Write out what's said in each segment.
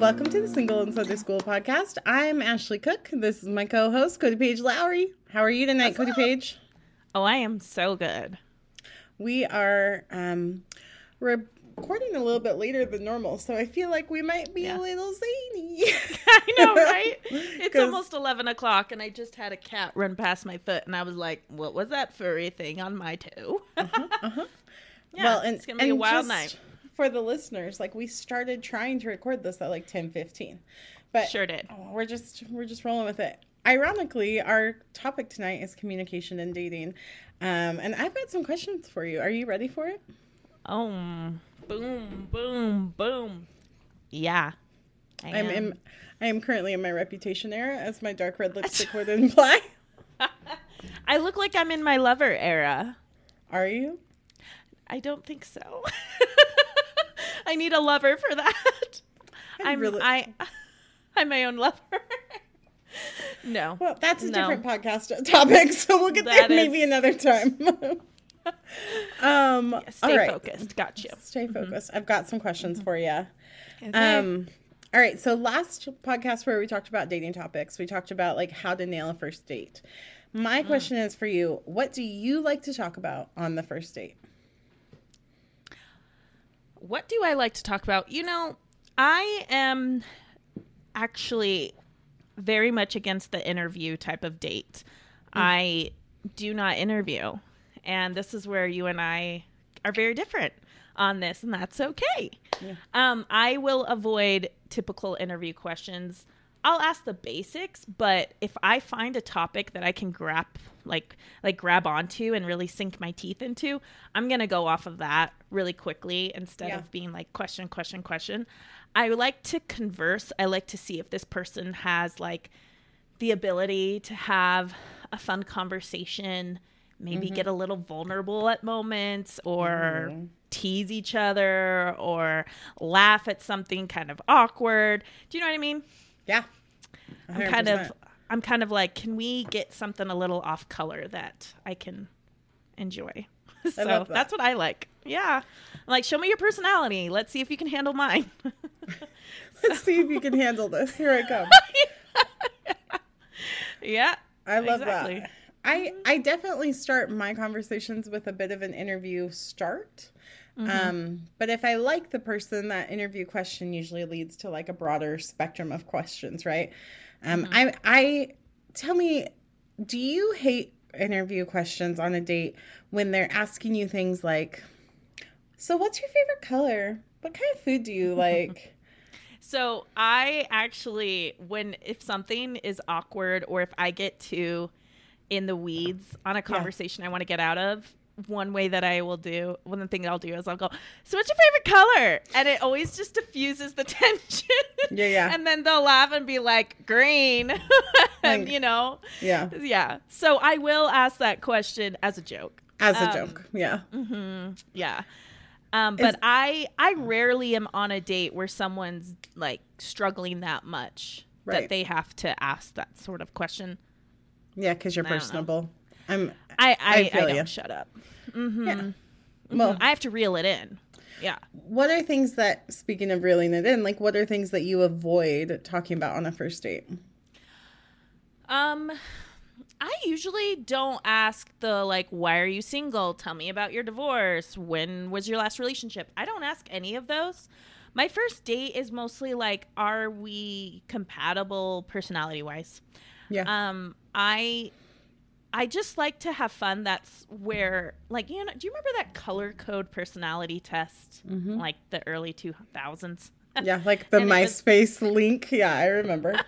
Welcome to the Single and Sunday School Podcast. I'm Ashley Cook. This is my co-host, Cody Page Lowry. How are you tonight, Cody Page? Oh, I am so good. We are recording a little bit later than normal, so I feel like we might be a little zany. I know, right? It's almost 11 o'clock, and I just had a cat run past my foot, and I was like, what was that furry thing on my toe? Yeah, well, and it's going to be a wild night. For the listeners, like, we started trying to record this at like 10:15, but sure did. Oh, we're just rolling with it. Ironically, our topic tonight is communication and dating, and I've got some questions for you. Are you ready for it? Boom, boom, boom. Yeah, I am currently in my reputation era, as my dark red lipstick would imply. I look like I'm in my lover era. Are you? I don't think so. I need a lover for that. I'm my own lover. No. Well, that's a different podcast topic, so we'll get that there maybe another time. Stay focused. Got you. Stay focused. Mm-hmm. I've got some questions for you. Okay. All right. So last podcast where we talked about dating topics, we talked about like how to nail a first date. My question is for you. What do you like to talk about on the first date? What do I like to talk about? You know, I am actually very much against the interview type of date. Mm-hmm. I do not interview. And this is where you and I are very different on this, and that's okay. Yeah. I will avoid typical interview questions. I'll ask the basics, but if I find a topic that I can grab onto and really sink my teeth into, I'm going to go off of that really quickly instead of being like question. I like to converse. I like to see if this person has like the ability to have a fun conversation, maybe get a little vulnerable at moments, or tease each other, or laugh at something kind of awkward. Do you know what I mean? Yeah. 100%. I'm kind of like, can we get something a little off color that I can enjoy? So that's what I like. Yeah. I'm like, show me your personality. Let's see if you can handle mine. Let's see if you can handle this. Here I come. Yeah. I love that. I definitely start my conversations with a bit of an interview start. Mm-hmm. But if I like the person, that interview question usually leads to like a broader spectrum of questions, right? Tell me, do you hate interview questions on a date when they're asking you things like, so what's your favorite color? What kind of food do you like? So I actually, if something is awkward or if I get too in the weeds on a conversation I want to get out of, one thing I'll do is I'll go, so what's your favorite color? And it always just diffuses the tension. Yeah. And then they'll laugh and be like, green. And you know. Yeah. So I will ask that question as a joke. Yeah. Mm-hmm. Yeah. But I rarely am on a date where someone's like struggling that much that they have to ask that sort of question. Yeah, because you're personable. I don't shut up. Mm-hmm. Yeah. Well, I have to reel it in. Yeah. What are things that, speaking of reeling it in, like what are things that you avoid talking about on a first date? I usually don't ask the like, why are you single? Tell me about your divorce. When was your last relationship? I don't ask any of those. My first date is mostly like, are we compatible personality wise? Yeah. I just like to have fun. That's where, like, you know, do you remember that color code personality test? Mm-hmm. Like the early 2000s? Yeah, like the MySpace link. Yeah, I remember.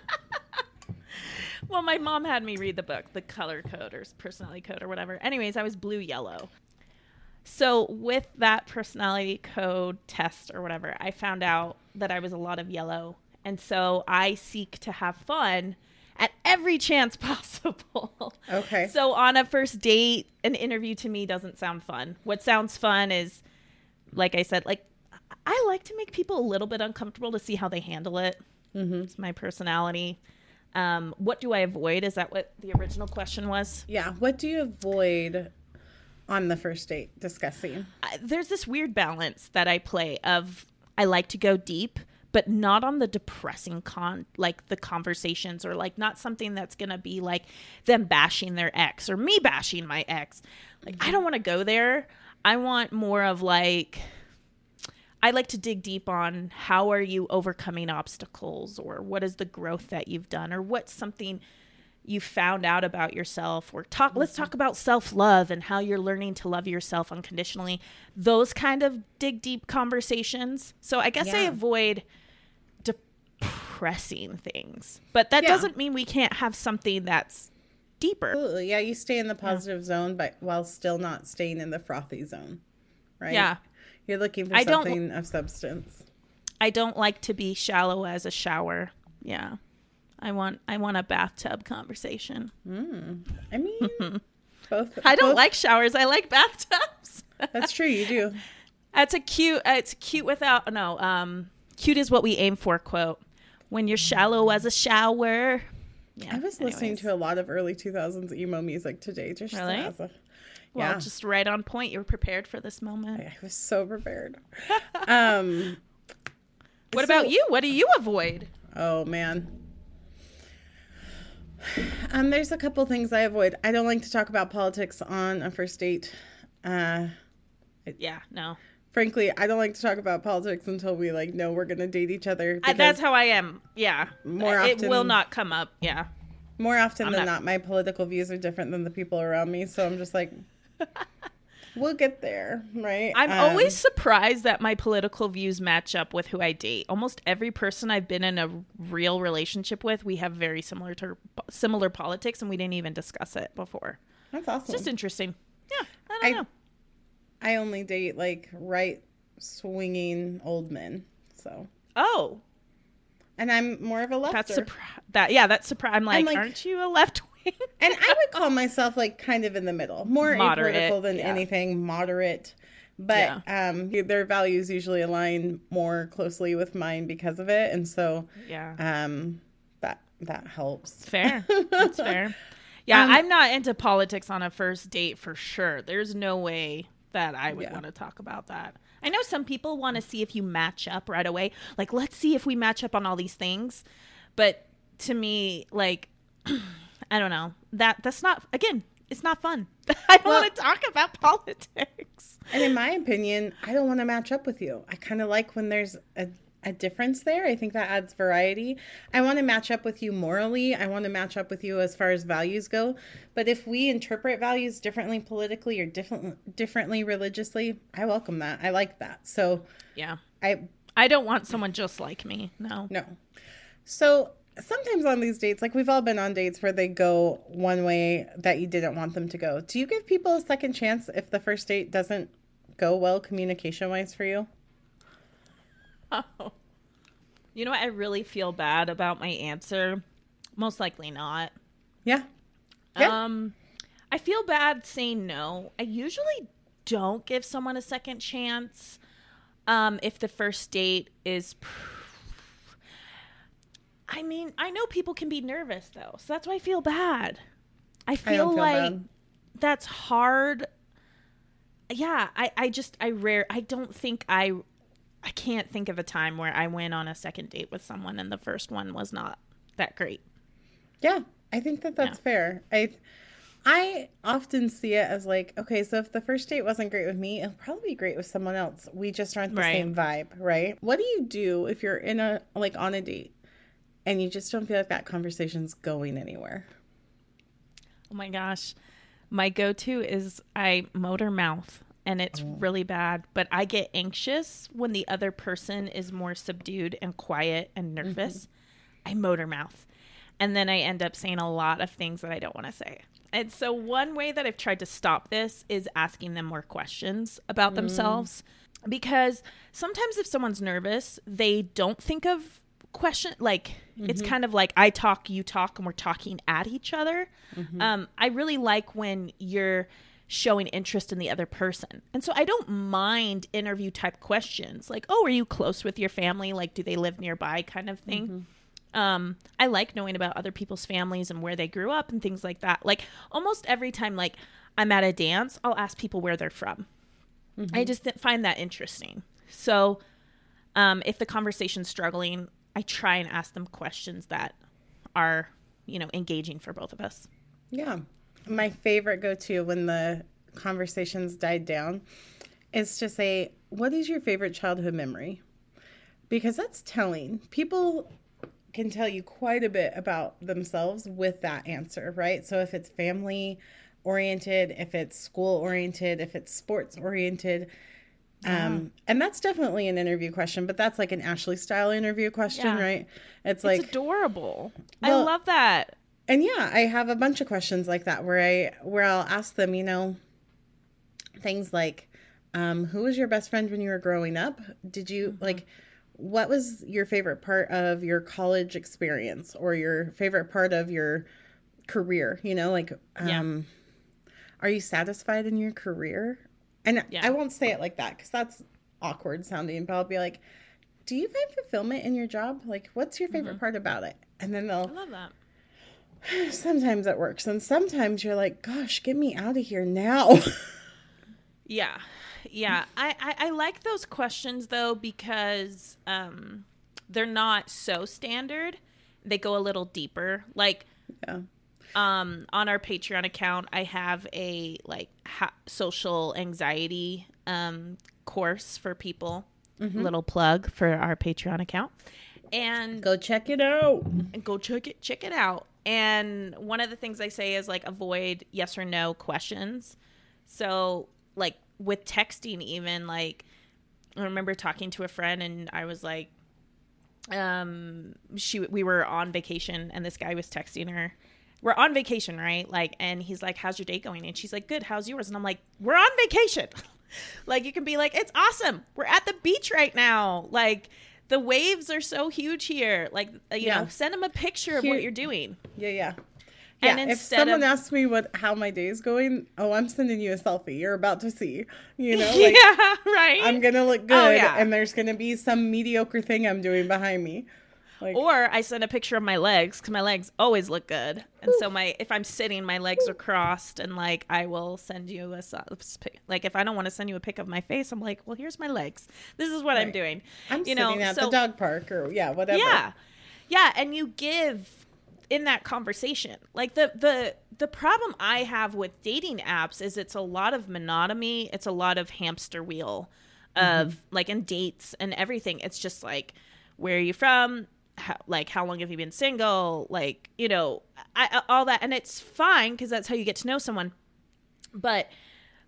Well, my mom had me read the book, The Color Code or Personality Code or whatever. Anyways, I was blue-yellow. So with that personality code test or whatever, I found out that I was a lot of yellow. And so I seek to have fun at every chance possible. Okay. So on a first date, an interview to me doesn't sound fun. What sounds fun is, like I said, like I like to make people a little bit uncomfortable to see how they handle it. Mm-hmm. It's my personality. What do I avoid? Is that what the original question was? Yeah. What do you avoid on the first date discussing? There's this weird balance that I play of I like to go deep, but not on the depressing the conversations, or like not something that's going to be like them bashing their ex or me bashing my ex. Like, I don't want to go there. I want more of like, I like to dig deep on how are you overcoming obstacles, or what is the growth that you've done, or what's something you found out about yourself, or let's talk about self-love and how you're learning to love yourself unconditionally. Those kind of dig deep conversations. So I guess I avoid depressing things, but that doesn't mean we can't have something that's deeper. Absolutely. Yeah. You stay in the positive zone, but while still not staying in the frothy zone, right? Yeah. You're looking for something of substance. I don't like to be shallow as a shower. Yeah. I want a bathtub conversation. I mean, both. I don't like showers. I like bathtubs. That's true. You do. That's a cute. It's cute without no. Cute is what we aim for. Quote. When you're shallow as a shower. Yeah, I was listening to a lot of early 2000s emo music today. Just really? As a, well, just right on point. You were prepared for this moment. I was so prepared. What about you? What do you avoid? Oh man. There's a couple things I avoid. I don't like to talk about politics on a first date. No. Frankly, I don't like to talk about politics until we like know we're going to date each other. That's how I am. Yeah. More often, it will not come up. Yeah. More often than not, my political views are different than the people around me. So I'm just like, we'll get there, right? I'm always surprised that my political views match up with who I date. Almost every person I've been in a real relationship with, we have very similar politics, and we didn't even discuss it before. That's awesome. It's just interesting. Yeah, I don't know. I only date like right-swinging old men. So. Oh. And I'm more of a lefter. I'm like, aren't you a left-wing? And I would call myself like kind of in the middle, more apolitical than anything, moderate. But their values usually align more closely with mine because of it, and so that helps. Fair, that's fair. Yeah, I'm not into politics on a first date for sure. There's no way that I would want to talk about that. I know some people want to see if you match up right away. Like, let's see if we match up on all these things. But to me, like. I don't know. That's not, again, it's not fun. I don't want to talk about politics. And in my opinion, I don't want to match up with you. I kind of like when there's a difference there. I think that adds variety. I want to match up with you morally. I want to match up with you as far as values go. But if we interpret values differently politically or differently religiously, I welcome that. I like that. So yeah, I don't want someone just like me. No. So sometimes on these dates, like we've all been on dates where they go one way that you didn't want them to go. Do you give people a second chance if the first date doesn't go well communication-wise for you? Oh, you know what? I really feel bad about my answer. Most likely not. Yeah. I feel bad saying no. I usually don't give someone a second chance if the first date is I mean, I know people can be nervous, though. So that's why I feel bad. I feel like that's hard. Yeah, I can't think of a time where I went on a second date with someone and the first one was not that great. Yeah, I think that's fair. I often see it as like, okay, so if the first date wasn't great with me, it'll probably be great with someone else. We just aren't the same vibe, right? What do you do if you're on a date? And you just don't feel like that conversation's going anywhere? Oh, my gosh. My go-to is I motor mouth, and it's really bad. But I get anxious when the other person is more subdued and quiet and nervous. Mm-hmm. I motor mouth. And then I end up saying a lot of things that I don't want to say. And so one way that I've tried to stop this is asking them more questions about themselves. Because sometimes if someone's nervous, they don't think of question like it's kind of like I talk, you talk, and we're talking at each other. I really like when you're showing interest in the other person, and so I don't mind interview type questions like, oh, are you close with your family, like do they live nearby, kind of thing. I like knowing about other people's families and where they grew up and things like that. Like almost every time like I'm at a dance, I'll ask people where they're from. I just find that interesting. So If the conversation's struggling, I try and ask them questions that are, you know, engaging for both of us. Yeah. My favorite go-to when the conversations died down is to say, what is your favorite childhood memory? Because that's telling. People can tell you quite a bit about themselves with that answer, right? So if it's family-oriented, if it's school-oriented, if it's sports-oriented, and that's definitely an interview question, but that's like an Ashley style interview question, right? It's like adorable. Well, I love that. And yeah, I have a bunch of questions like that where I'll ask them, you know, things like, who was your best friend when you were growing up? Did you like, what was your favorite part of your college experience or your favorite part of your career? You know, like, are you satisfied in your career? And I won't say it like that because that's awkward sounding, but I'll be like, do you find fulfillment in your job? Like, what's your favorite part about it? And then they'll... I love that. Sometimes it works. And sometimes you're like, gosh, get me out of here now. Yeah. Yeah. I like those questions, though, because they're not so standard. They go a little deeper. Like... Yeah. On our Patreon account, I have a social anxiety course for people. Little plug for our Patreon account, and go check it out. And go check it out. And one of the things I say is like avoid yes or no questions. So like with texting, even like I remember talking to a friend, and I was like, we were on vacation, and this guy was texting her. We're on vacation, right? Like, and he's like, how's your day going? And she's like, good, how's yours? And I'm like, we're on vacation. Like, you can be like, it's awesome. We're at the beach right now. Like, the waves are so huge here. Like, you know, send them a picture of what you're doing. Yeah. And yeah, if someone asks me how my day is going, I'm sending you a selfie. You're about to see, you know? Like, yeah, right? I'm going to look good, and there's going to be some mediocre thing I'm doing behind me. Like, or I send a picture of my legs because my legs always look good. And so if I'm sitting, my legs are crossed, and like I will send you if I don't want to send you a pic of my face, I'm like, well, here's my legs. This is what I'm doing. I'm sitting at the dog park or whatever. Yeah. And you give in that conversation. Like the problem I have with dating apps is it's a lot of monotony. It's a lot of hamster wheel of and dates and everything. It's just like, where are you from? How long have you been single? Like, you know, all that. And it's fine because that's how you get to know someone. But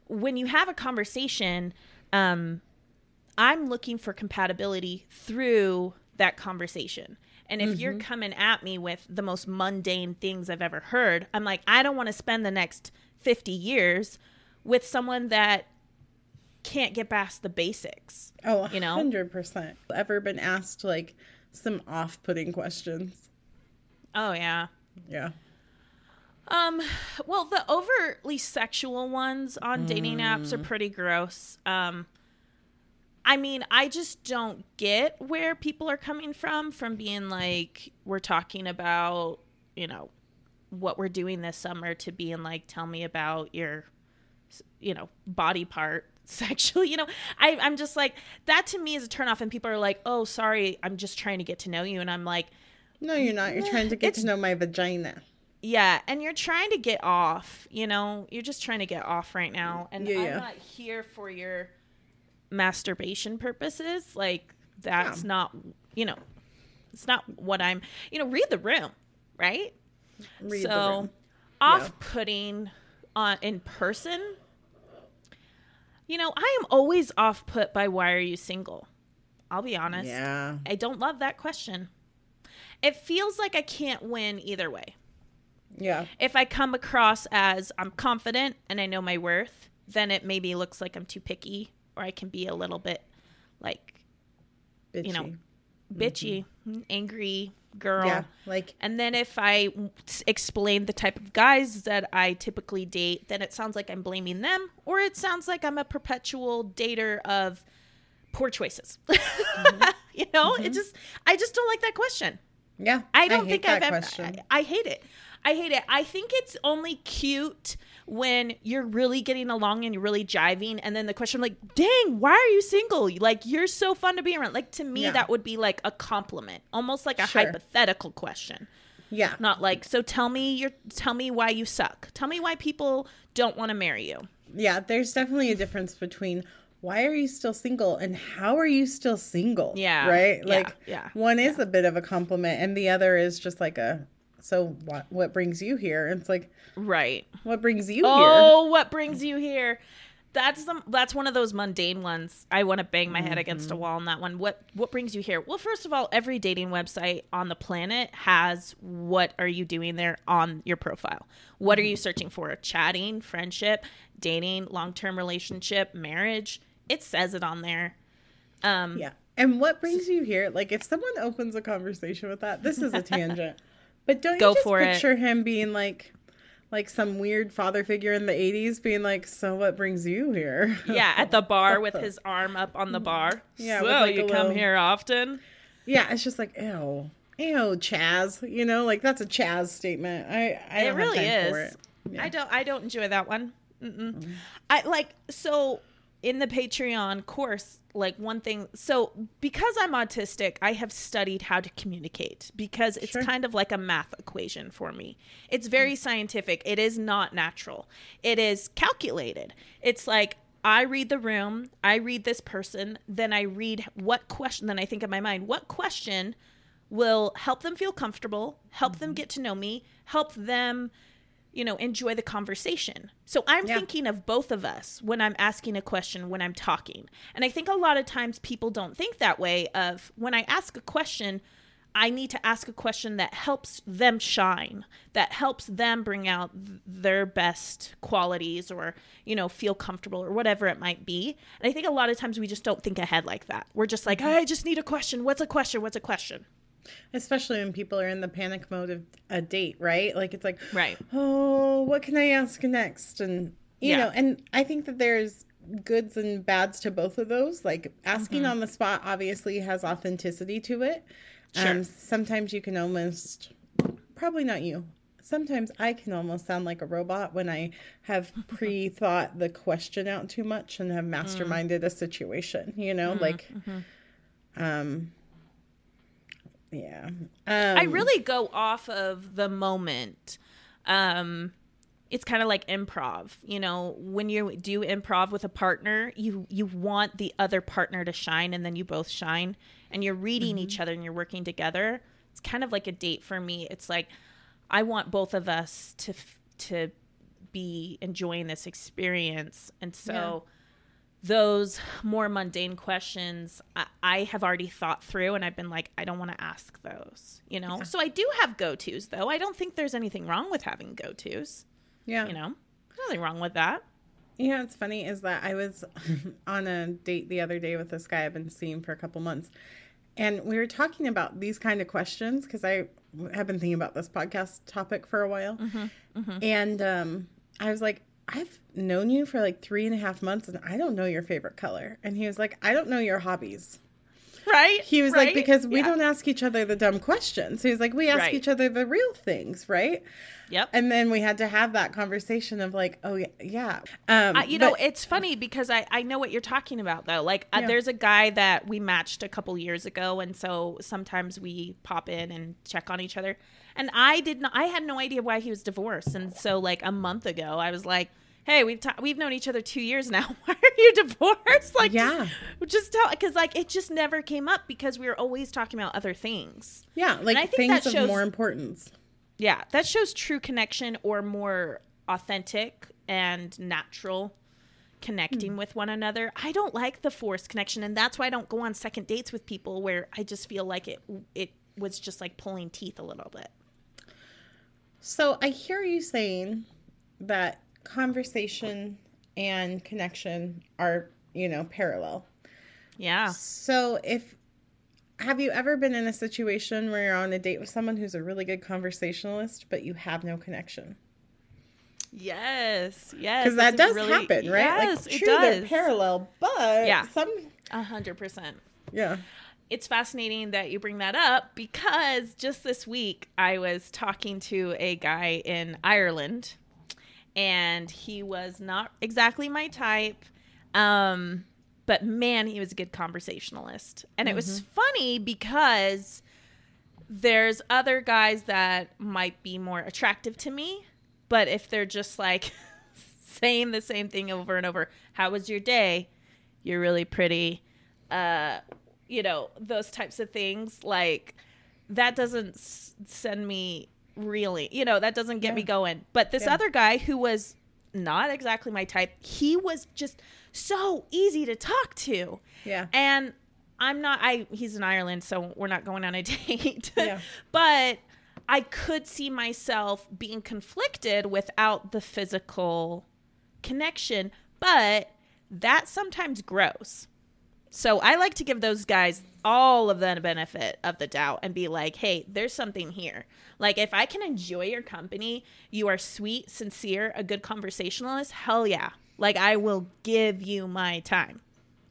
when you have a conversation, I'm looking for compatibility through that conversation. And if you're coming at me with the most mundane things I've ever heard, I'm like, I don't want to spend the next 50 years with someone that can't get past the basics. Oh, 100%. You know? 100%. Ever been asked, some off-putting questions? Oh, yeah. Yeah. Well, the overtly sexual ones on dating apps are pretty gross. I mean, I just don't get where people are coming from being like, we're talking about, you know, what we're doing this summer to being like, tell me about your, you know, body part. Sexually, you know, I'm just like, that to me is a turnoff. And people are like, oh, sorry, I'm just trying to get to know you. And I'm like, no, you're not. You're trying to get to know my vagina. Yeah. And you're trying to get off, you know, you're just trying to get off right now. And I'm not here for your masturbation purposes. Like, that's not, you know, it's not what I'm, you know, read the room, right? Off-putting on in person. You know, I am always off-put by why are you single? I'll be honest. Yeah. I don't love that question. It feels like I can't win either way. Yeah. If I come across as I'm confident and I know my worth, then it maybe looks like I'm too picky, or I can be a little bit like, bitchy. You know, bitchy, angry girl. Yeah. Like, and then if I explain the type of guys that I typically date, then it sounds like I'm blaming them, or it sounds like I'm a perpetual dater of poor choices. You know, I just don't like that question. Yeah. I don't think I've ever. I hate it. I think it's only cute when you're really getting along and you're really jiving, and then the question, like, dang, why are you single? Like, you're so fun to be around. Like, to me, that would be like a compliment, almost like a hypothetical question. Yeah. Not like, so tell me why you suck. Tell me why people don't want to marry you. Yeah, there's definitely a difference between why are you still single and how are you still single? Yeah. Right? Like, one is a bit of a compliment and the other is just like a, so what brings you here? And it's like, right. What brings you here? Oh, what brings you here? That's one of those mundane ones. I want to bang my head against a wall on that one. What brings you here? Well, first of all, every dating website on the planet has what are you doing there on your profile. What are you searching for? Chatting, friendship, dating, long-term relationship, marriage. It says it on there. Yeah. And what brings you here? Like, if someone opens a conversation with that, this is a tangent. But don't you just picture him being like some weird father figure in the 80s being like, so what brings you here? Yeah, at the bar with his arm up on the bar. Yeah, so like you come here often? Yeah, it's just like, ew, Chaz. You know, like that's a Chaz statement. I don't really have time for it. Yeah. I don't enjoy that one. Mm-mm. So in the Patreon course, like one thing, so because I'm autistic, I have studied how to communicate because it's kind of like a math equation for me. It's very scientific. It is not natural. It is calculated. It's like I read the room, I read this person, then I read what question, then I think in my mind, what question will help them feel comfortable, help them get to know me, help them enjoy the conversation. So I'm thinking of both of us when I'm asking a question, when I'm talking. And I think a lot of times people don't think that way of when I ask a question, I need to ask a question that helps them shine, that helps them bring out their best qualities or, feel comfortable or whatever it might be. And I think a lot of times we just don't think ahead like that. We're just like, I just need a question. What's a question? Especially when people are in the panic mode of a date, right? Like, it's like, right. Oh, what can I ask next? And, you know, and I think that there's goods and bads to both of those. Like, asking on the spot obviously has authenticity to it. Sure. Sometimes you can almost, probably not you. Sometimes I can almost sound like a robot when I have pre-thought the question out too much and have masterminded a situation, Yeah. I really go off of the moment. It's kind of like improv. When you do improv with a partner, you want the other partner to shine and then you both shine and you're reading each other and you're working together. It's kind of like a date for me. It's like I want both of us to be enjoying this experience. And so those more mundane questions I have already thought through and I've been like, I don't want to ask those, Yeah. So I do have go-tos though. I don't think there's anything wrong with having go-tos. Yeah. Nothing wrong with that. Yeah. It's funny is that I was on a date the other day with this guy I've been seeing for a couple months and we were talking about these kind of questions because I have been thinking about this podcast topic for a while. And I was like, I've known you for like 3.5 months and I don't know your favorite color. And he was like, I don't know your hobbies. Right. He was like, because we don't ask each other the dumb questions. He was like, we ask each other the real things. Right. Yep. And then we had to have that conversation of like, oh yeah. Yeah. It's funny because I know what you're talking about though. Like there's a guy that we matched a couple years ago. And so sometimes we pop in and check on each other. And I had no idea why he was divorced. And so like a month ago, I was like, hey, we've known each other 2 years now. Why are you divorced? Like, just tell, because like, it just never came up because we were always talking about other things. Yeah. Like, and I think things of more importance. Yeah. That shows true connection or more authentic and natural connecting with one another. I don't like the forced connection. And that's why I don't go on second dates with people where I just feel like it was just like pulling teeth a little bit. So I hear you saying that conversation and connection are, parallel. Yeah. So have you ever been in a situation where you're on a date with someone who's a really good conversationalist, but you have no connection? Yes. Because that does really happen, right? Yes, like, true, it does. They're parallel, but 100%. Yeah. It's fascinating that you bring that up because just this week I was talking to a guy in Ireland and he was not exactly my type. But man, he was a good conversationalist. And it was funny because there's other guys that might be more attractive to me, but if they're just like saying the same thing over and over, how was your day? You're really pretty. You know, those types of things, like that doesn't send me really, you know, that doesn't get me going. But this other guy who was not exactly my type, he was just so easy to talk to. Yeah. And he's in Ireland, so we're not going on a date. Yeah. But I could see myself being conflicted without the physical connection, but that sometimes grows. So I like to give those guys all of the benefit of the doubt and be like, hey, there's something here. Like, if I can enjoy your company, you are sweet, sincere, a good conversationalist, hell yeah. Like, I will give you my time.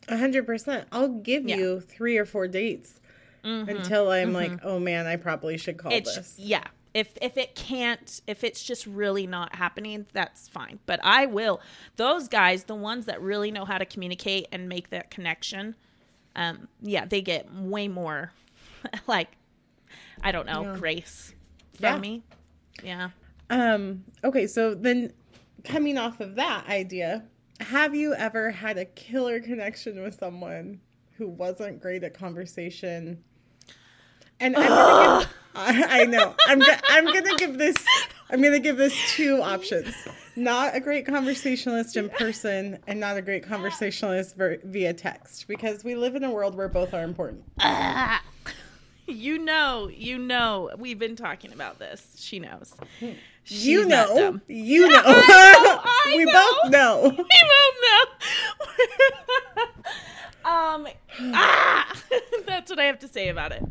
100%. I'll give you 3 or 4 dates until I'm like, oh man, I probably should call this. Yeah. If it's just really not happening, that's fine. But I will. Those guys, the ones that really know how to communicate and make that connection, they get way more, like, I don't know, grace from me. Yeah. Okay, so then coming off of that idea, have you ever had a killer connection with someone who wasn't great at conversation? And I'm gonna give, I know I'm gonna give this 2 options: not a great conversationalist in person, and not a great conversationalist via text, because we live in a world where both are important. You know, we've been talking about this. She knows. She's you know. I know. We both know. That's what I have to say about it.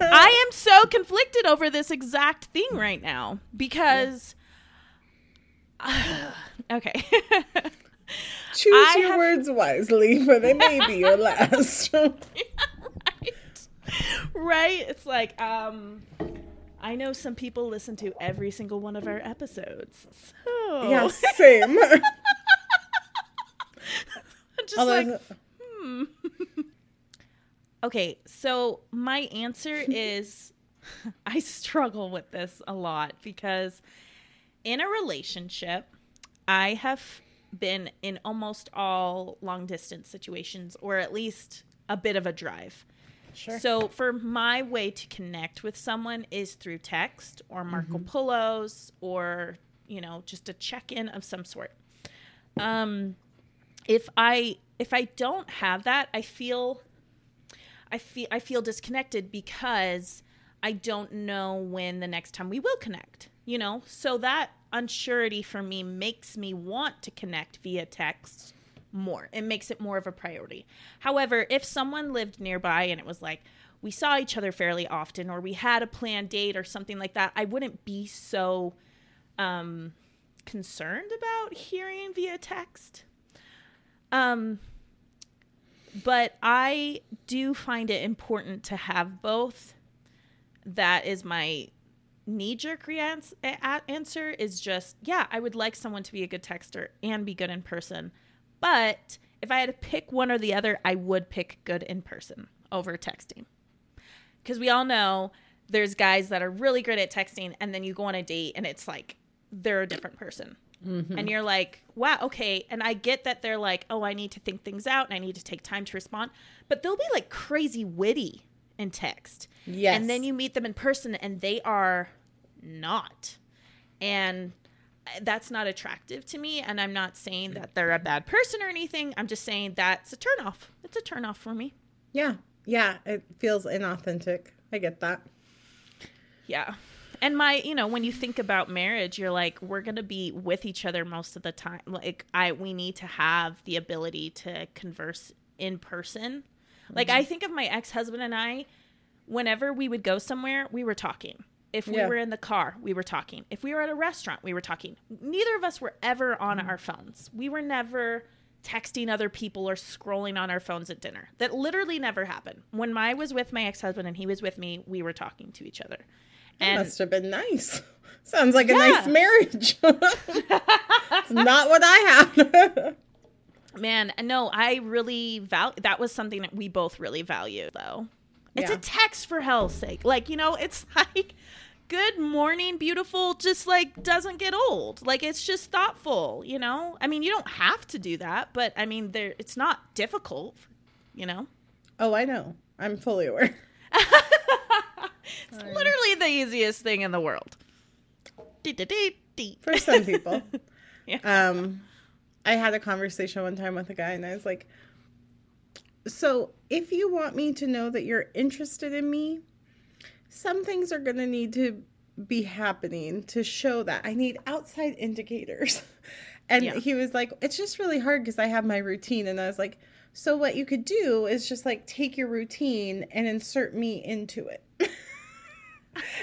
I am so conflicted over this exact thing right now because. Okay. Choose your words wisely, for they may be your last. Yeah, right? It's like, I know some people listen to every single one of our episodes. So. Yeah, same. Just Okay, so my answer is I struggle with this a lot because in a relationship, I have been in almost all long distance situations, or at least a bit of a drive. Sure. So for my way to connect with someone is through text or Marco Polos or, you know, just a check-in of some sort. If I don't have that, I feel disconnected because I don't know when the next time we will connect, you know? So that unsurety for me makes me want to connect via text more. It makes it more of a priority. However, if someone lived nearby and it was like we saw each other fairly often, or we had a planned date or something like that, I wouldn't be so concerned about hearing via text. But I do find it important to have both. That is my knee-jerk answer is just, yeah, I would like someone to be a good texter and be good in person. But if I had to pick one or the other, I would pick good in person over texting. Because we all know there's guys that are really good at texting, and then you go on a date and it's like they're a different person. Mm-hmm. And you're like, wow, okay. And I get that they're like, oh, I need to think things out and I need to take time to respond. But they'll be like crazy witty in text. Yes. And then you meet them in person and they are not. And that's not attractive to me. And I'm not saying that they're a bad person or anything. I'm just saying that's a turnoff. It's a turnoff for me. Yeah. Yeah. It feels inauthentic. I get that. Yeah. And when you think about marriage, you're like, we're going to be with each other most of the time. Like, we need to have the ability to converse in person. Mm-hmm. Like, I think of my ex-husband and I, whenever we would go somewhere, we were talking. If we were in the car, we were talking. If we were at a restaurant, we were talking. Neither of us were ever on our phones. We were never texting other people or scrolling on our phones at dinner. That literally never happened. When I was with my ex-husband and he was with me, we were talking to each other. And that must have been nice. Sounds like a nice marriage. It's not what I had. Man, no, I really value, that was something that we both really value, though. It's a text, for hell's sake. Like, you know, it's like, good morning, beautiful, just like doesn't get old. Like, it's just thoughtful, you know? I mean, you don't have to do that, but I mean, there, it's not difficult, you know? Oh, I know. I'm fully aware. It's literally the easiest thing in the world. For some people. I had a conversation one time with a guy, and I was like, so if you want me to know that you're interested in me, some things are going to need to be happening to show that. I need outside indicators. And he was like, it's just really hard because I have my routine. And I was like, so what you could do is just like take your routine and insert me into it.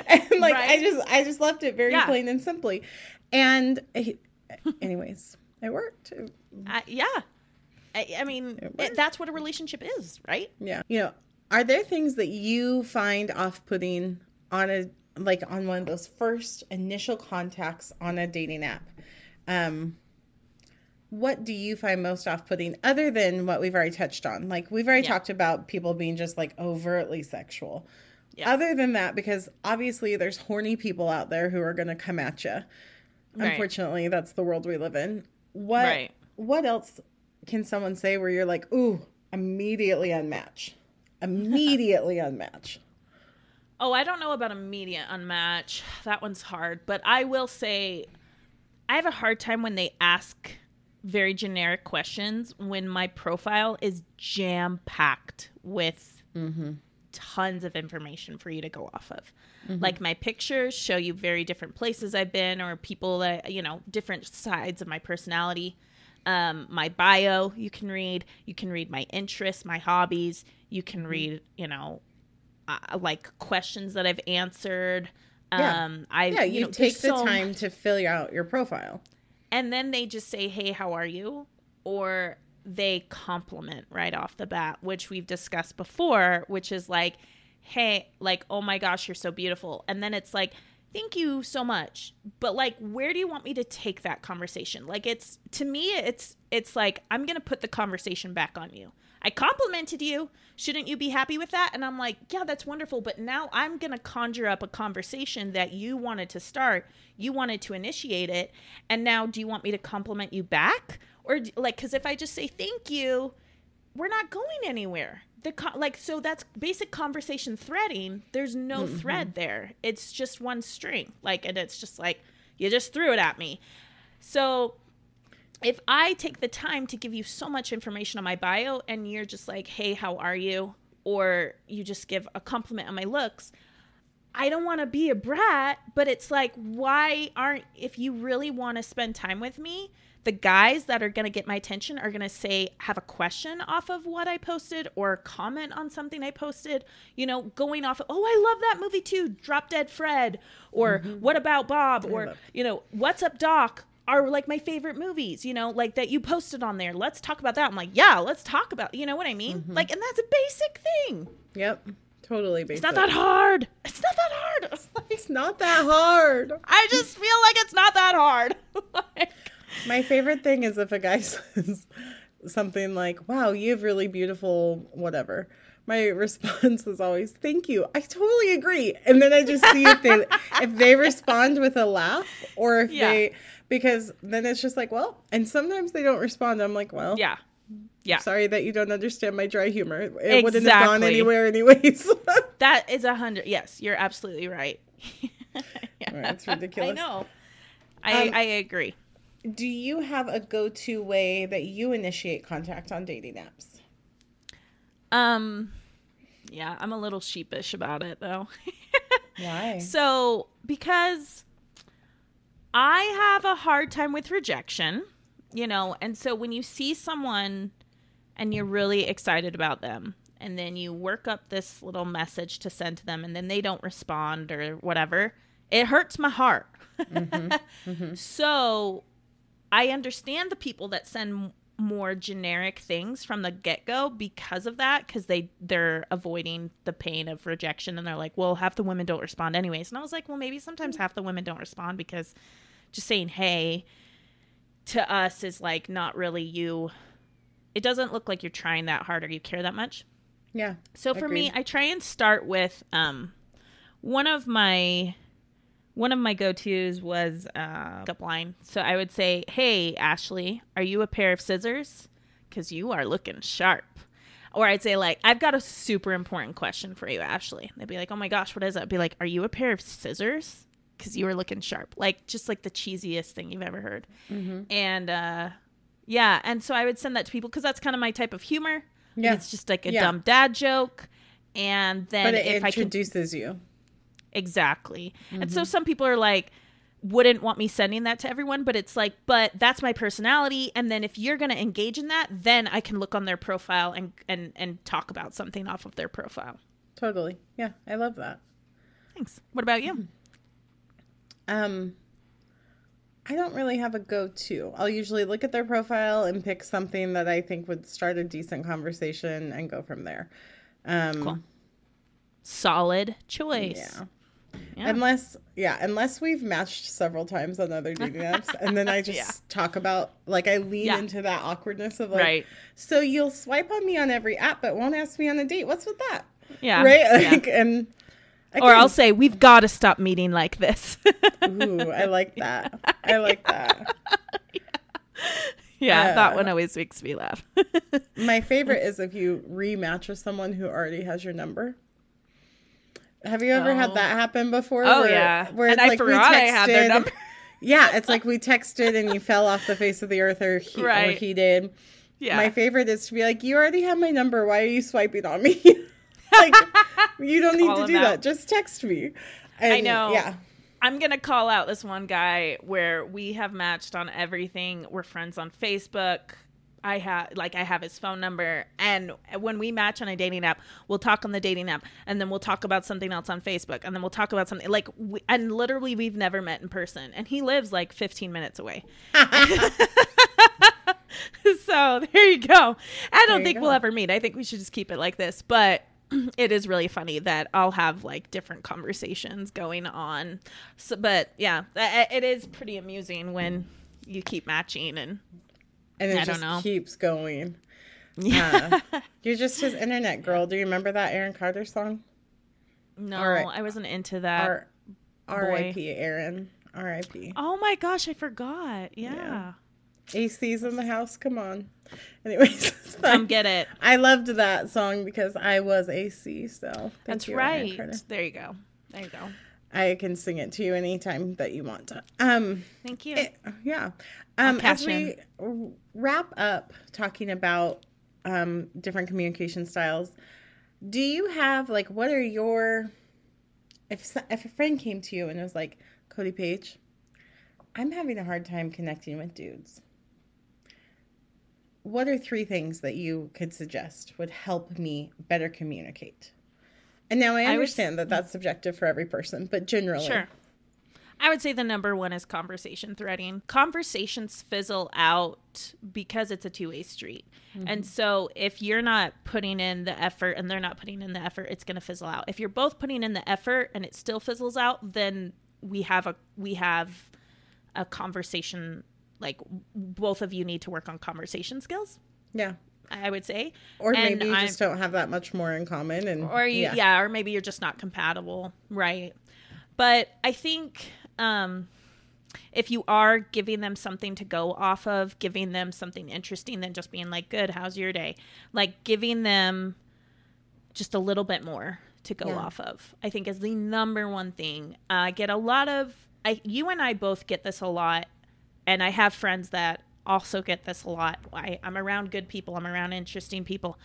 And like, right? I just left it very plain and simply. And anyways, it worked. I mean, that's what a relationship is, right? Yeah. You know, are there things that you find off-putting on on one of those first initial contacts on a dating app? What do you find most off-putting other than what we've already touched on? Like, we've already talked about people being just like overtly sexual. Yeah. Other than that, because obviously there's horny people out there who are going to come at you. Right. Unfortunately, that's the world we live in. What else can someone say where you're like, ooh, immediately unmatch? Oh, I don't know about immediate unmatch. That one's hard. But I will say I have a hard time when they ask very generic questions when my profile is jam-packed with tons of information for you to go off of. Like, my pictures show you very different places I've been, or people that, you know, different sides of my personality. My bio, you can read my interests, my hobbies, you can read, you know, like questions that I've answered. You take the time to fill out your profile. And then they just say, hey, how are you? Or they compliment right off the bat, which we've discussed before, which is like, hey, like, oh my gosh, you're so beautiful. And then it's like, thank you so much. But like, where do you want me to take that conversation? Like, it's, to me, it's like, I'm going to put the conversation back on you. I complimented you. Shouldn't you be happy with that? And I'm like, yeah, that's wonderful. But now I'm going to conjure up a conversation that you wanted to start. You wanted to initiate it. And now, do you want me to compliment you back? Or like, because if I just say thank you, we're not going anywhere. So that's basic conversation threading. There's no thread there. It's just one string. Like, and it's just like, you just threw it at me. So if I take the time to give you so much information on my bio and you're just like, hey, how are you? Or you just give a compliment on my looks, I don't want to be a brat, but it's like, if you really want to spend time with me, the guys that are going to get my attention are going to have a question off of what I posted or comment on something I posted, you know, going off, oh, I love that movie too, Drop Dead Fred, or What About Bob, or, you know, What's Up Doc are like my favorite movies, you know, like that you posted on there. Let's talk about that. I'm like, yeah, let's talk about, you know what I mean? Mm-hmm. Like, and that's a basic thing. Yep. Totally basic. It's not that hard. It's not that hard. I just feel like it's not that hard. Like, my favorite thing is if a guy says something like, wow, you have really beautiful whatever. My response is always, thank you. I totally agree. And then I just see if they respond with a laugh, or if they, because then it's just like, well, and sometimes they don't respond. I'm like, well, yeah. Sorry that you don't understand my dry humor. It wouldn't have gone anywhere anyways. That is 100. Yes, you're absolutely right. That's ridiculous. I know. I agree. Do you have a go-to way that you initiate contact on dating apps? Yeah, I'm a little sheepish about it, though. Why? So, because I have a hard time with rejection, you know, and so when you see someone and you're really excited about them, and then you work up this little message to send to them, and then they don't respond or whatever, it hurts my heart. So I understand the people that send more generic things from the get-go because of that, because they're avoiding the pain of rejection, and they're like, well, half the women don't respond anyways. And I was like, well, maybe sometimes half the women don't respond because just saying hey to us is like not really you. It doesn't look like you're trying that hard or you care that much. Yeah. So for me, I try and start with one of my go-tos was makeup line. So I would say, hey, Ashley, are you a pair of scissors? Because you are looking sharp. Or I'd say, like, I've got a super important question for you, Ashley. They'd be like, oh, my gosh, what is it? I'd be like, are you a pair of scissors? Because you are looking sharp. Like, just like the cheesiest thing you've ever heard. Mm-hmm. And, yeah, and so I would send that to people because that's kind of my type of humor. Yeah. It's just like a dumb dad joke. And then but it introduces you. Exactly. Mm-hmm. And so some people are like, wouldn't want me sending that to everyone, but it's like, but that's my personality. And then if you're going to engage in that, then I can look on their profile and talk about something off of their profile. Totally. Yeah. I love that. Thanks. What about you? I don't really have a go-to. I'll usually look at their profile and pick something that I think would start a decent conversation and go from there. Cool. Solid choice. Yeah. Yeah. Unless we've matched several times on other dating apps, and then I just talk about, like, I lean into that awkwardness of like, so you'll swipe on me on every app but won't ask me on a date. What's with that? Yeah, right. Like, yeah. And or I'll say, we've got to stop meeting like this. Ooh, I like that. I like that. Yeah, that one always makes me laugh. My favorite is if you rematch with someone who already has your number. Have you ever had that happen before? Oh, where it's, and like, I forgot we texted, I had their number. Yeah, it's like we texted and you fell off the face of the earth, or he did. Yeah. My favorite is to be like, you already have my number. Why are you swiping on me? Like, you don't need to do that. Just text me. And, I know. Yeah. I'm going to call out this one guy where we have matched on everything. We're friends on Facebook. I have his phone number, and when we match on a dating app, we'll talk on the dating app, and then we'll talk about something else on Facebook, and then we'll talk about something like, and literally we've never met in person, and he lives like 15 minutes away. So there you go. I don't think we'll ever meet. I think we should just keep it like this, but it is really funny that I'll have like different conversations going on. So, but yeah, it is pretty amusing when you keep matching and it just keeps going. Yeah. You're just his internet girl. Do you remember that Aaron Carter song? No, I wasn't into that. R.I.P. Aaron. R.I.P. Oh, my gosh. I forgot. Yeah. AC's in the house. Come on. Anyways. Come get it. I loved that song because I was AC. So that's right. There you go. There you go. I can sing it to you anytime that you want to. Thank you. As we wrap up talking about different communication styles, do you have, like, what are your, if a friend came to you and was like, Cody Page, I'm having a hard time connecting with dudes. What are three things that you could suggest would help me better communicate? And now I understand that that's subjective for every person, but generally. Sure. I would say the number one is conversation threading. Conversations fizzle out because it's a two-way street. Mm-hmm. And so if you're not putting in the effort and they're not putting in the effort, it's going to fizzle out. If you're both putting in the effort and it still fizzles out, then we have a conversation, like, both of you need to work on conversation skills. Yeah. I would say. Or and maybe you just don't have that much more in common. Or maybe you're just not compatible. Right. But I think if you are giving them something to go off of, giving them something interesting than just being like, good, how's your day? Like, giving them just a little bit more to go off of, I think, is the number one thing. I get a lot of, you and I both get this a lot. And I have friends that also get this a lot. I'm around good people. I'm around interesting people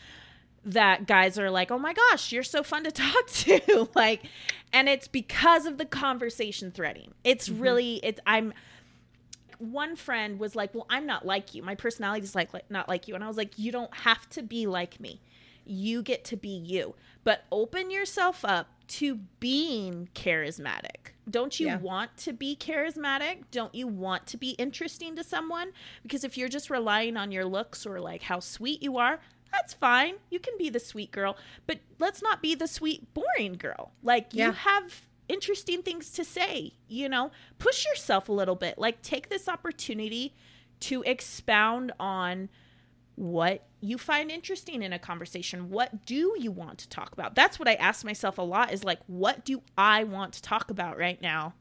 that guys are like, oh my gosh, you're so fun to talk to. Like, and it's because of the conversation threading. It's really, one friend was like, well, I'm not like you. My personality is like not like you. And I was like, you don't have to be like me. You get to be you, but open yourself up to being charismatic. Don't you want to be charismatic? Don't you want to be interesting to someone? Because if you're just relying on your looks or like how sweet you are, that's fine. You can be the sweet girl, but let's not be the sweet, boring girl. Like you have interesting things to say, you know, push yourself a little bit, like take this opportunity to expound on what you find interesting in a conversation. What do you want to talk about? That's what I ask myself a lot is like, what do I want to talk about right now?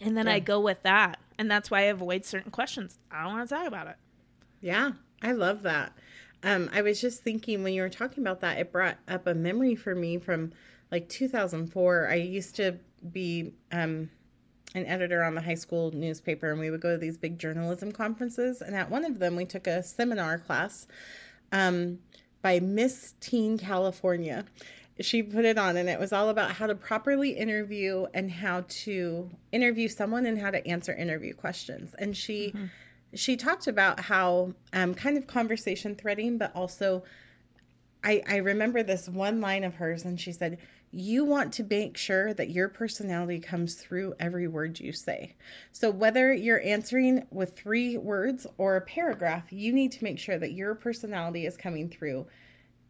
And then I go with that. And that's why I avoid certain questions. I don't want to talk about it. Yeah, I love that. I was just thinking when you were talking about that, it brought up a memory for me from like 2004. I used to be an editor on the high school newspaper, and we would go to these big journalism conferences. And at one of them, we took a seminar class by Miss Teen California. She put it on, and it was all about how to properly interview and how to interview someone and how to answer interview questions. And she... Mm-hmm. She talked about how kind of conversation threading, but also I remember this one line of hers, and she said, you want to make sure that your personality comes through every word you say. So whether you're answering with 3 words or a paragraph, you need to make sure that your personality is coming through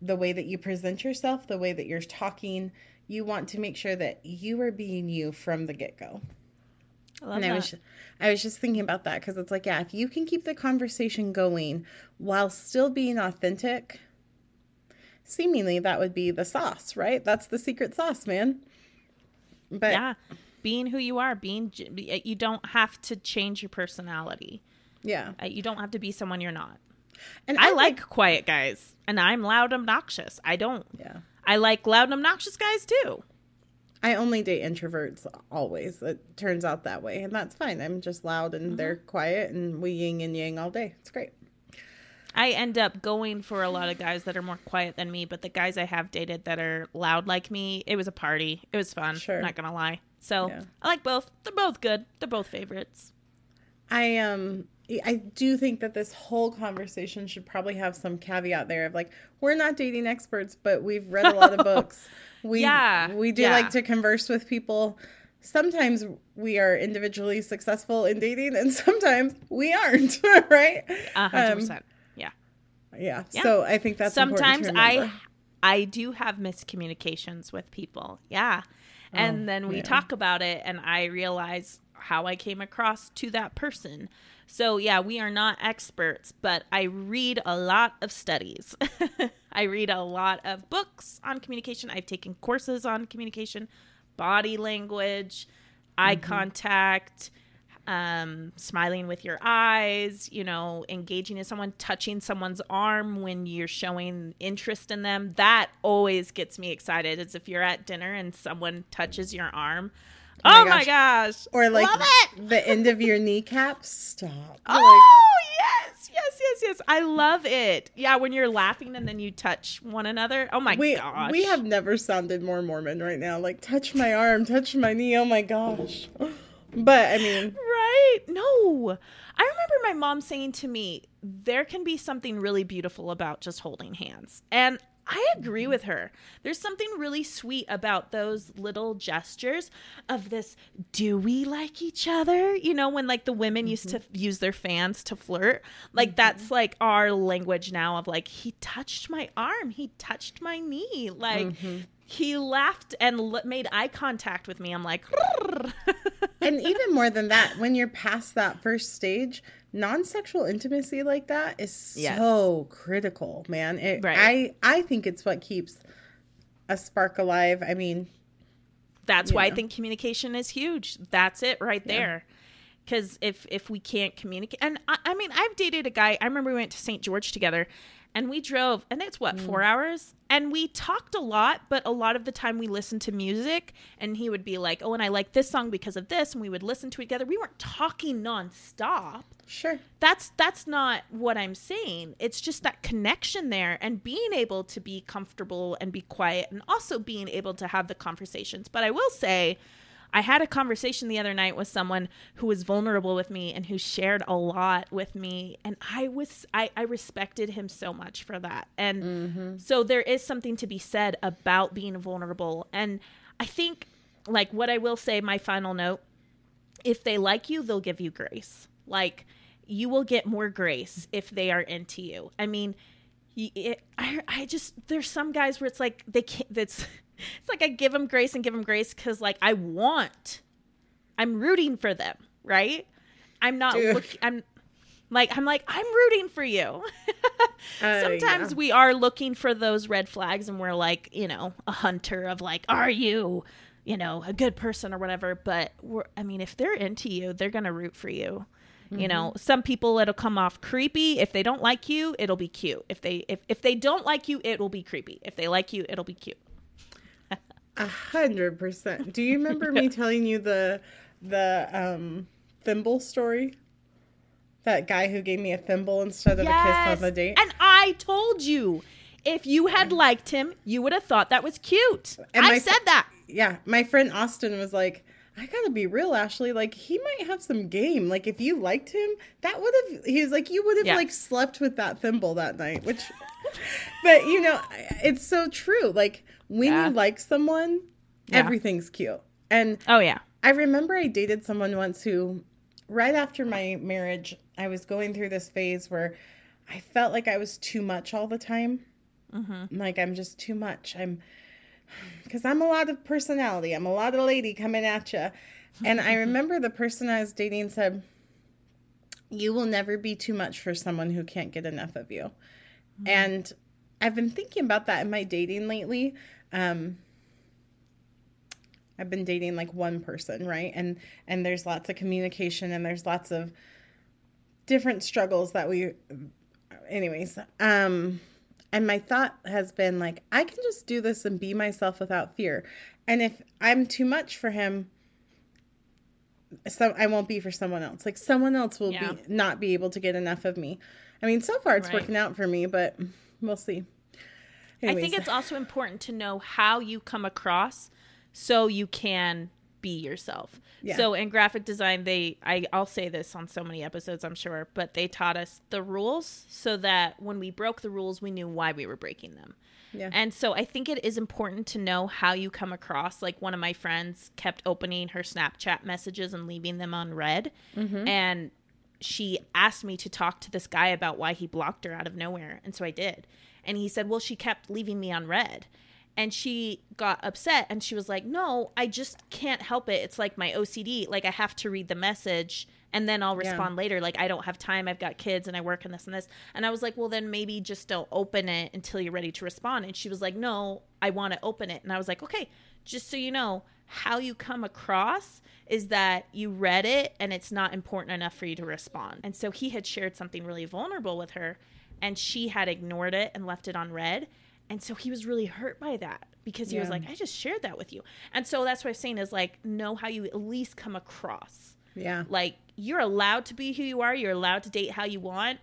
the way that you present yourself, the way that you're talking. You want to make sure that you are being you from the get-go. I was just thinking about that because it's like, yeah, if you can keep the conversation going while still being authentic, seemingly that would be the sauce, right? That's the secret sauce, man. But yeah, being who you are, you don't have to change your personality. Yeah. You don't have to be someone you're not. And I like quiet guys, and I'm loud, obnoxious. I don't. Yeah. I like loud and obnoxious guys too. I only date introverts always. It turns out that way. And that's fine. I'm just loud and they're quiet and we yin and yang all day. It's great. I end up going for a lot of guys that are more quiet than me. But the guys I have dated that are loud like me, it was a party. It was fun. Sure. Not going to lie. So yeah. I like both. They're both good. They're both favorites. I do think that this whole conversation should probably have some caveat there of like, we're not dating experts, but we've read a lot of books. We do like to converse with people. Sometimes we are individually successful in dating and sometimes we aren't, right? 100%. Yeah. So I think that's sometimes important to remember. I do have miscommunications with people. Yeah. And then we talk about it and I realize how I came across to that person. So, yeah, we are not experts, but I read a lot of studies. I read a lot of books on communication. I've taken courses on communication, body language, eye contact, smiling with your eyes, you know, engaging in someone, touching someone's arm when you're showing interest in them. That always gets me excited. It's if you're at dinner and someone touches your arm. Oh my gosh. Or like the end of your kneecap. Stop. Oh, like, yes. I love it. Yeah, when you're laughing and then you touch one another. Oh, my gosh. We have never sounded more Mormon right now. Like, touch my arm, touch my knee. Oh, my gosh. But, I mean. Right? No. I remember my mom saying to me, there can be something really beautiful about just holding hands. And I agree with her. There's something really sweet about those little gestures of this, do we like each other? You know, when like the women used to use their fans to flirt, like that's like our language now of like, he touched my arm, he touched my knee. Like he laughed and made eye contact with me. I'm like, and even more than that, when you're past that first stage, non-sexual intimacy like that is so critical, man. I think it's what keeps a spark alive. I mean, that's why I think communication is huge. That's it right there. Because if we can't communicate, and I mean, I've dated a guy. I remember we went to St. George together, and we drove, and it's 4 hours, and we talked a lot, but a lot of the time we listened to music, and he would be like, "Oh, and I like this song because of this," and we would listen to it together. We weren't talking nonstop. Sure, that's not what I'm saying. It's just that connection there, and being able to be comfortable and be quiet, and also being able to have the conversations. But I will say, I had a conversation the other night with someone who was vulnerable with me and who shared a lot with me. And I respected him so much for that. And so there is something to be said about being vulnerable. And I think like, what I will say, my final note, if they like you, they'll give you grace. Like, you will get more grace if they are into you. I mean, there's some guys where it's like, they can't, it's like I give them grace and give them grace because, like, I'm rooting for them, right? I'm not looking, I'm like, I'm rooting for you. Sometimes we are looking for those red flags and we're like, you know, a hunter of like, are you, you know, a good person or whatever. But if they're into you, they're going to root for you. Mm-hmm. You know, some people, it'll come off creepy. If they don't like you, it'll be cute. If they don't like you, it will be creepy. If they like you, it'll be cute. 100%. Do you remember me telling you the thimble story? That guy who gave me a thimble instead of a kiss on the date. And I told you, if you had liked him, you would have thought that was cute. And I said that. Yeah. My friend Austin was like, I gotta be real, Ashley. Like, he might have some game. Like, if you liked him, you would have slept with that thimble that night, which, but you know, it's so true. Like, when you like someone, everything's cute. And I remember I dated someone once who, right after my marriage, I was going through this phase where I felt like I was too much all the time. Mm-hmm. Like, I'm just too much. Because I'm a lot of personality. I'm a lot of lady coming at you. And I remember the person I was dating said, you will never be too much for someone who can't get enough of you. Mm-hmm. And I've been thinking about that in my dating lately. I've been dating like one person, right? And there's lots of communication and there's lots of different struggles that and my thought has been like, I can just do this and be myself without fear. And if I'm too much for him, I won't be for someone else. Like, someone else will not be able to get enough of me. I mean, so far it's working out for me, but we'll see. Anyways. I think it's also important to know how you come across so you can be yourself. Yeah. So in graphic design, I'll say this on so many episodes, I'm sure, but they taught us the rules so that when we broke the rules, we knew why we were breaking them. Yeah. And so I think it is important to know how you come across. Like, one of my friends kept opening her Snapchat messages and leaving them unread. Mm-hmm. And she asked me to talk to this guy about why he blocked her out of nowhere. And so I did. And he said, well, she kept leaving me unread. And she got upset and she was like, no, I just can't help it. It's like my OCD. Like, I have to read the message and then I'll respond later. Like, I don't have time. I've got kids and I work and this and this. And I was like, well, then maybe just don't open it until you're ready to respond. And she was like, no, I want to open it. And I was like, okay, just so you know, how you come across is that you read it and it's not important enough for you to respond. And so he had shared something really vulnerable with her and she had ignored it and left it unread. And so he was really hurt by that because he was like, I just shared that with you. And so that's what I'm saying is, like, know how you at least come across. Yeah. Like, you're allowed to be who you are. You're allowed to date how you want.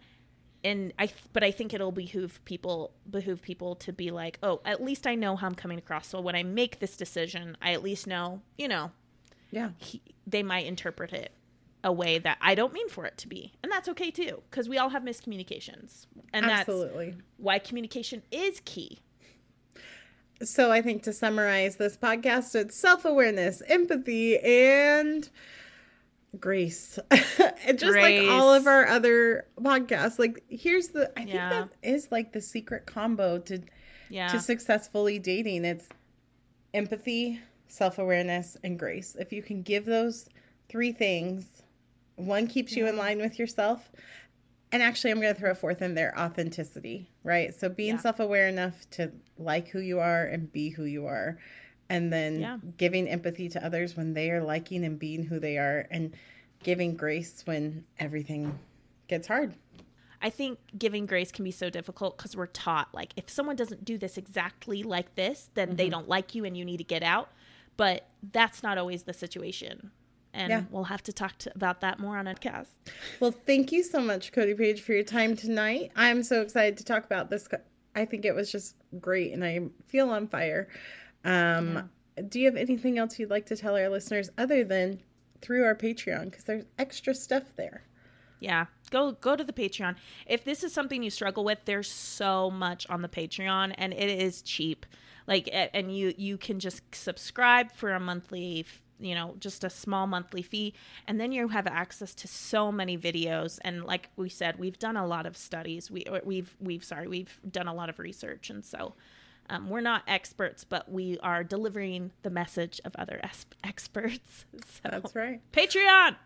And but I think it'll behoove people to be like, oh, at least I know how I'm coming across. So when I make this decision, I at least know, you know, they might interpret it a way that I don't mean for it to be. And that's okay too, because we all have miscommunications. And that's why communication is key. So I think to summarize this podcast, it's self-awareness, empathy, and grace. Like all of our other podcasts. Like, here's I think that is like the secret combo to successfully dating. It's empathy, self-awareness, and grace. If you can give those three things, one keeps you in line with yourself. And actually, I'm going to throw a fourth in there, authenticity, right? So being self-aware enough to like who you are and be who you are. And then giving empathy to others when they are liking and being who they are, and giving grace when everything gets hard. I think giving grace can be so difficult because we're taught, like, if someone doesn't do this exactly like this, then they don't like you and you need to get out. But that's not always the situation. And we'll have to talk about that more on a podcast. Well, thank you so much, Cody Page, for your time tonight. I'm so excited to talk about this. I think it was just great, and I feel on fire. Do you have anything else you'd like to tell our listeners other than through our Patreon? Because there's extra stuff there. Yeah. Go to the Patreon. If this is something you struggle with, there's so much on the Patreon, and it is cheap. Like, and you can just subscribe for a monthly, you know, just a small monthly fee, and then you have access to so many videos. And like we said, we've done a lot of studies. We've done a lot of research, and so we're not experts, but we are delivering the message of other experts. So, that's right. Patreon.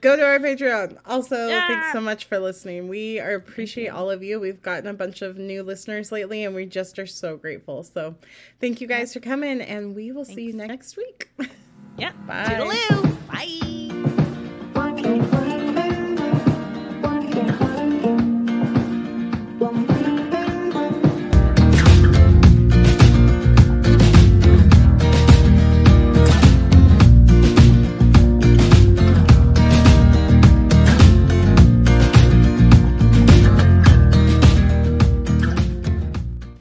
Go to our Patreon. Also, thanks so much for listening. We appreciate all of you. We've gotten a bunch of new listeners lately, and we just are so grateful. So thank you guys for coming, and we will see you next week. Yeah. Bye. Toodaloo.